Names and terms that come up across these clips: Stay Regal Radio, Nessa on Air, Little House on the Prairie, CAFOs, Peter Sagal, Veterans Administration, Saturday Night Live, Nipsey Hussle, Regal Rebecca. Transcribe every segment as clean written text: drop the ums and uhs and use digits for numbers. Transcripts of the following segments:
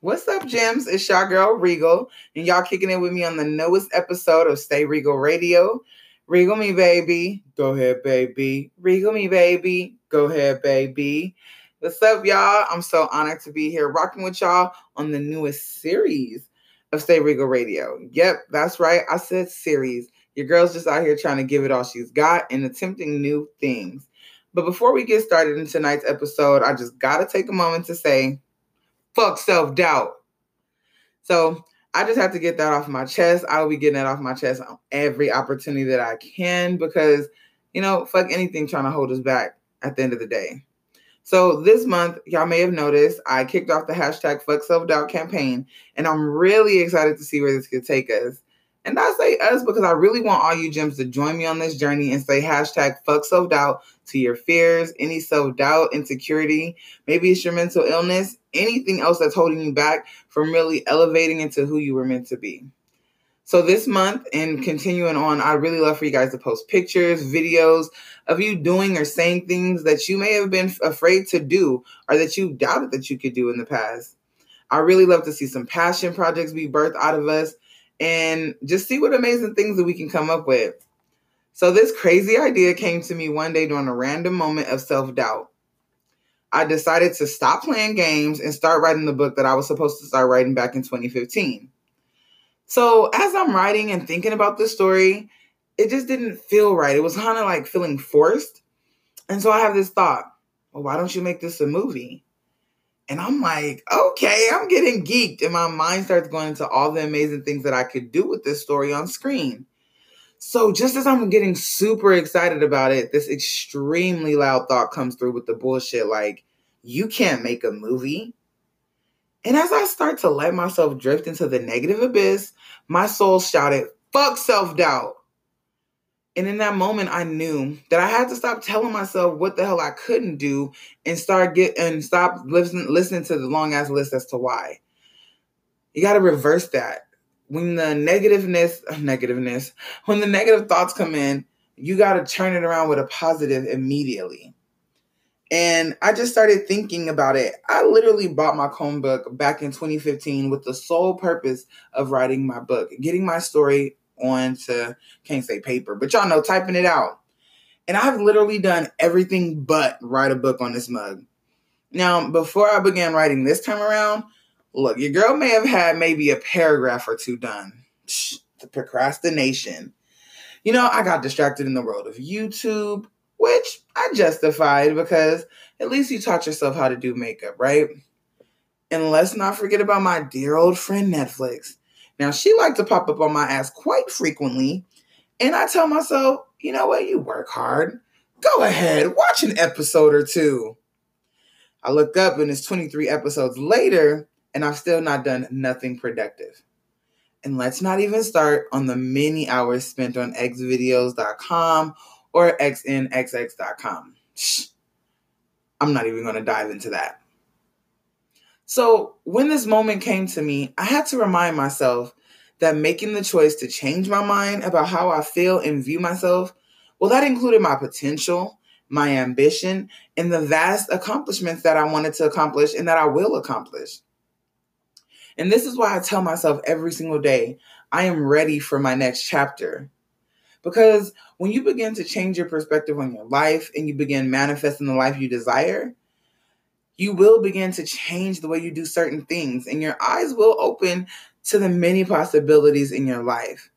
What's up, gems? It's y'all girl Regal, and y'all kicking in with me on the newest episode of Stay Regal Radio. Regal me, baby. Go ahead, baby. Regal me, baby. Go ahead, baby. What's up, y'all? I'm so honored to be here rocking with y'all on the newest series of Stay Regal Radio. Yep, that's right. I said series. Your girl's just out here trying to give it all she's got and attempting new things. But before we get started in tonight's episode, I just got to take a moment to say, fuck self-doubt. So I just have to get that off my chest. I will be getting that off my chest on every opportunity that I can because, you know, fuck anything trying to hold us back at the end of the day. So this month, y'all may have noticed, I kicked off the hashtag fuck self-doubt campaign, and I'm really excited to see where this could take us. And I say us because I really want all you gems to join me on this journey and say hashtag fuck self-doubt to your fears, any self-doubt, insecurity. Maybe it's your mental illness, anything else that's holding you back from really elevating into who you were meant to be. So this month and continuing on, I'd really love for you guys to post pictures, videos of you doing or saying things that you may have been afraid to do or that you doubted that you could do in the past. I really love to see some passion projects be birthed out of us and just see what amazing things that we can come up with. So this crazy idea came to me one day during a random moment of self-doubt. I decided to stop playing games and start writing the book that I was supposed to start writing back in 2015. So as I'm writing and thinking about this story, it just didn't feel right. It was kind of like feeling forced. And so I have this thought, well, why don't you make this a movie? And I'm like, okay, I'm getting geeked. And my mind starts going into all the amazing things that I could do with this story on screen. So just as I'm getting super excited about it, this extremely loud thought comes through with the bullshit like, you can't make a movie. And as I start to let myself drift into the negative abyss, my soul shouted, fuck self-doubt. And in that moment, I knew that I had to stop telling myself what the hell I couldn't do and stop listening to the long-ass list as to why. You got to reverse that. When the negative thoughts come in, you got to turn it around with a positive immediately. And I just started thinking about it. I literally bought my Chromebook back in 2015 with the sole purpose of writing my book, getting my story on to, can't say paper, but y'all know, typing it out. And I've literally done everything but write a book on this mug. Now, before I began writing this time around, look, your girl may have had maybe a paragraph or two done. The procrastination. You know, I got distracted in the world of YouTube, which I justified because at least you taught yourself how to do makeup, right? And let's not forget about my dear old friend Netflix. Now, she liked to pop up on my ass quite frequently, and I tell myself, you know what, you work hard. Go ahead, watch an episode or two. I look up, and it's 23 episodes later, and I've still not done nothing productive. And let's not even start on the many hours spent on xvideos.com or xnxx.com. Shh. I'm not even going to dive into that. So when this moment came to me, I had to remind myself that making the choice to change my mind about how I feel and view myself, well, that included my potential, my ambition, and the vast accomplishments that I wanted to accomplish and that I will accomplish. And this is why I tell myself every single day, I am ready for my next chapter. Because when you begin to change your perspective on your life and you begin manifesting the life you desire, you will begin to change the way you do certain things, and your eyes will open to the many possibilities in your life.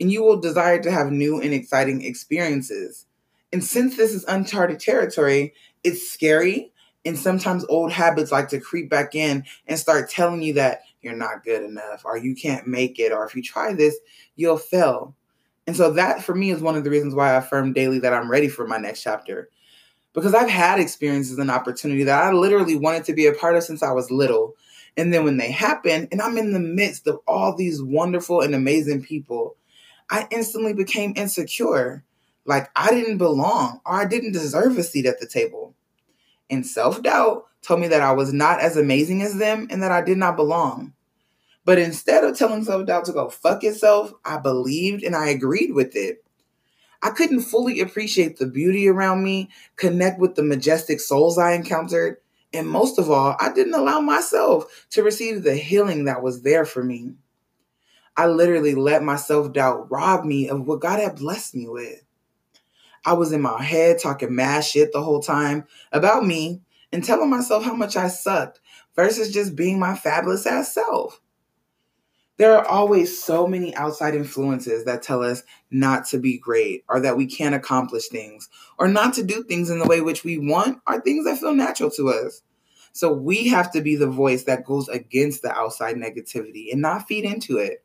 And you will desire to have new and exciting experiences. And since this is uncharted territory, it's scary, and sometimes old habits like to creep back in and start telling you that you're not good enough, or you can't make it, or if you try this, you'll fail. And so that, for me, is one of the reasons why I affirm daily that I'm ready for my next chapter. Because I've had experiences and opportunity that I literally wanted to be a part of since I was little. And then when they happen, and I'm in the midst of all these wonderful and amazing people, I instantly became insecure. Like I didn't belong or I didn't deserve a seat at the table. And self-doubt told me that I was not as amazing as them and that I did not belong. But instead of telling self-doubt to go fuck itself, I believed and I agreed with it. I couldn't fully appreciate the beauty around me, connect with the majestic souls I encountered, And most of all, I didn't allow myself to receive the healing that was there for me. I literally let my self-doubt rob me of what God had blessed me with. I was in my head talking mad shit the whole time about me and telling myself how much I sucked versus just being my fabulous ass self. There are always so many outside influences that tell us not to be great or that we can't accomplish things or not to do things in the way which we want or things that feel natural to us. So we have to be the voice that goes against the outside negativity and not feed into it.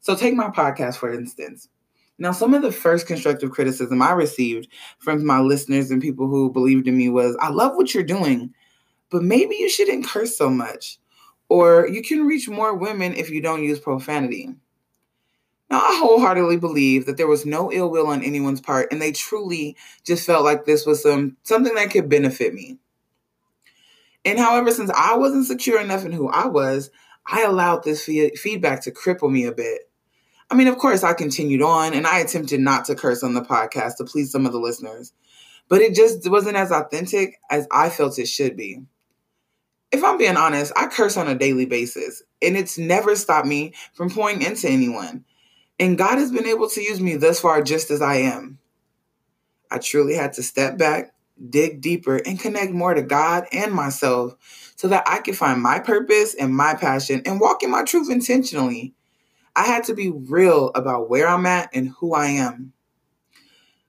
So take my podcast, for instance. Now, some of the first constructive criticism I received from my listeners and people who believed in me was, I love what you're doing, but maybe you shouldn't curse so much. Or you can reach more women if you don't use profanity. Now, I wholeheartedly believe that there was no ill will on anyone's part, and they truly just felt like this was something that could benefit me. And however, since I wasn't secure enough in who I was, I allowed this feedback to cripple me a bit. I mean, of course, I continued on, and I attempted not to curse on the podcast to please some of the listeners. But it just wasn't as authentic as I felt it should be. If I'm being honest, I curse on a daily basis, and it's never stopped me from pouring into anyone. And God has been able to use me thus far just as I am. I truly had to step back, dig deeper, and connect more to God and myself so that I could find my purpose and my passion and walk in my truth intentionally. I had to be real about where I'm at and who I am.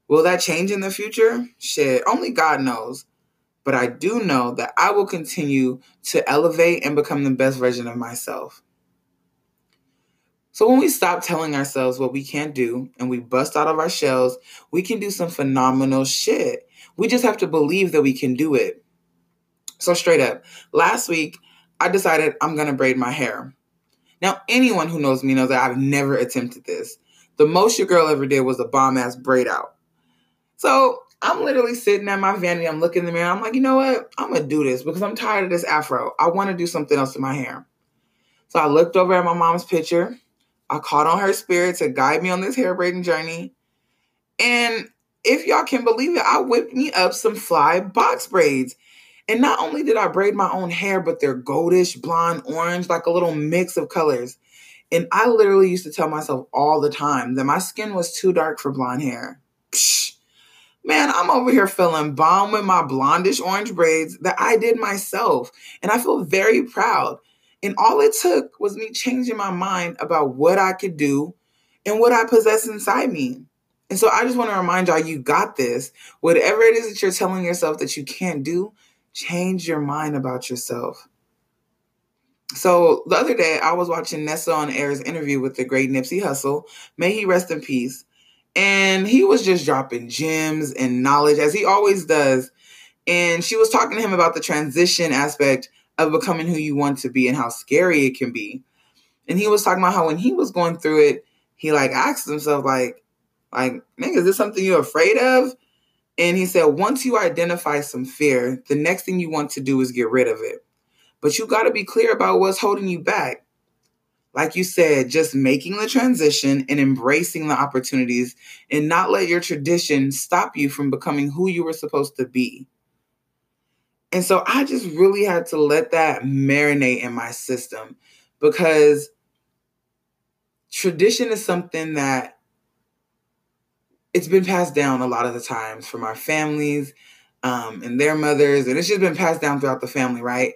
Will that change in the future? Shit, only God knows. But I do know that I will continue to elevate and become the best version of myself. So when we stop telling ourselves what we can't do and we bust out of our shells, we can do some phenomenal shit. We just have to believe that we can do it. So straight up, last week, I decided I'm going to braid my hair. Now, anyone who knows me knows that I've never attempted this. The most your girl ever did was a bomb-ass braid out. So I'm literally sitting at my vanity. I'm looking in the mirror. I'm like, you know what? I'm going to do this because I'm tired of this afro. I want to do something else to my hair. So I looked over at my mom's picture. I called on her spirit to guide me on this hair braiding journey. And if y'all can believe it, I whipped me up some fly box braids. And not only did I braid my own hair, but they're goldish, blonde, orange, like a little mix of colors. And I literally used to tell myself all the time that my skin was too dark for blonde hair. Psh. Man, I'm over here feeling bomb with my blondish orange braids that I did myself. And I feel very proud. And all it took was me changing my mind about what I could do and what I possess inside me. And so I just want to remind y'all, you got this. Whatever it is that you're telling yourself that you can't do, change your mind about yourself. So the other day, I was watching Nessa on Air's interview with the great Nipsey Hussle. May he rest in peace. And he was just dropping gems and knowledge, as he always does. And she was talking to him about the transition aspect of becoming who you want to be and how scary it can be. And he was talking about how when he was going through it, he asked himself, nigga, is this something you're afraid of? And he said, once you identify some fear, the next thing you want to do is get rid of it. But you got to be clear about what's holding you back. Like you said, just making the transition and embracing the opportunities and not let your tradition stop you from becoming who you were supposed to be. And so I just really had to let that marinate in my system, because tradition is something that it's been passed down a lot of the times from our families and their mothers. And it's just been passed down throughout the family, right?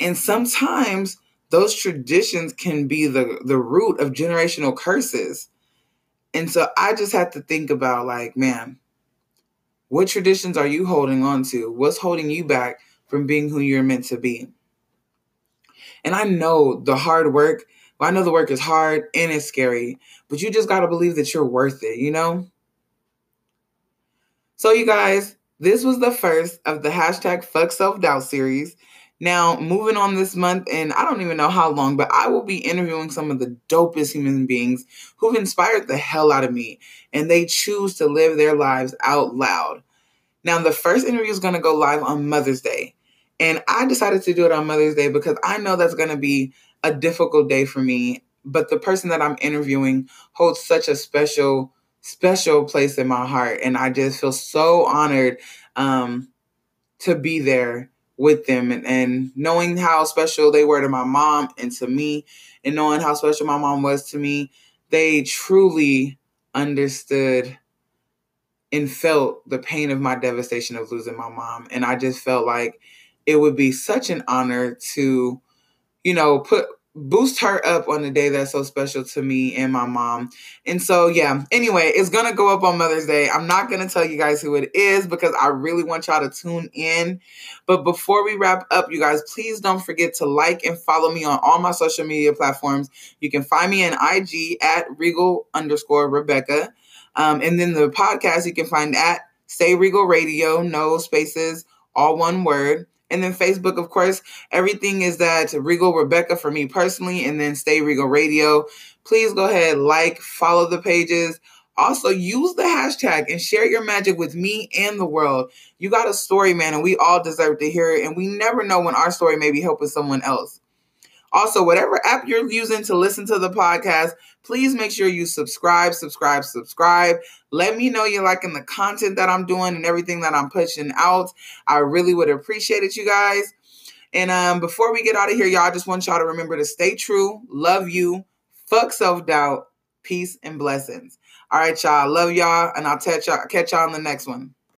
And sometimes those traditions can be the root of generational curses. And so I just had to think about man, what traditions are you holding on to? What's holding you back from being who you're meant to be? And I know the hard work. Well, I know the work is hard and it's scary, but you just got to believe that you're worth it, you know? So you guys, this was the first of the #FuckSelfDoubt series. Now, moving on this month, and I don't even know how long, but I will be interviewing some of the dopest human beings who've inspired the hell out of me, and they choose to live their lives out loud. Now, the first interview is going to go live on Mother's Day, and I decided to do it on Mother's Day because I know that's going to be a difficult day for me, but the person that I'm interviewing holds such a special, special place in my heart, and I just feel so honored to be there with them, and knowing how special they were to my mom and to me, and knowing how special my mom was to me, they truly understood and felt the pain of my devastation of losing my mom. And I just felt like it would be such an honor to, you know, boost her up on the day that's so special to me and my mom. And so, yeah, anyway, it's going to go up on Mother's Day. I'm not going to tell you guys who it is because I really want y'all to tune in. But before we wrap up, you guys, please don't forget to like and follow me on all my social media platforms. You can find me on IG at Regal_Rebecca. And then the podcast you can find at Stay Regal Radio, no spaces, all one word. And then Facebook, of course, everything is that Regal Rebecca for me personally, and then Stay Regal Radio. Please go ahead, like, follow the pages. Also, use the hashtag and share your magic with me and the world. You got a story, man, and we all deserve to hear it. And we never know when our story may be helping someone else. Also, whatever app you're using to listen to the podcast, please make sure you subscribe. Let me know you're liking the content that I'm doing and everything that I'm pushing out. I really would appreciate it, you guys. And before we get out of here, y'all, I just want y'all to remember to stay true, love you, fuck self-doubt, peace, and blessings. All right, y'all. Love y'all, and I'll catch y'all in the next one.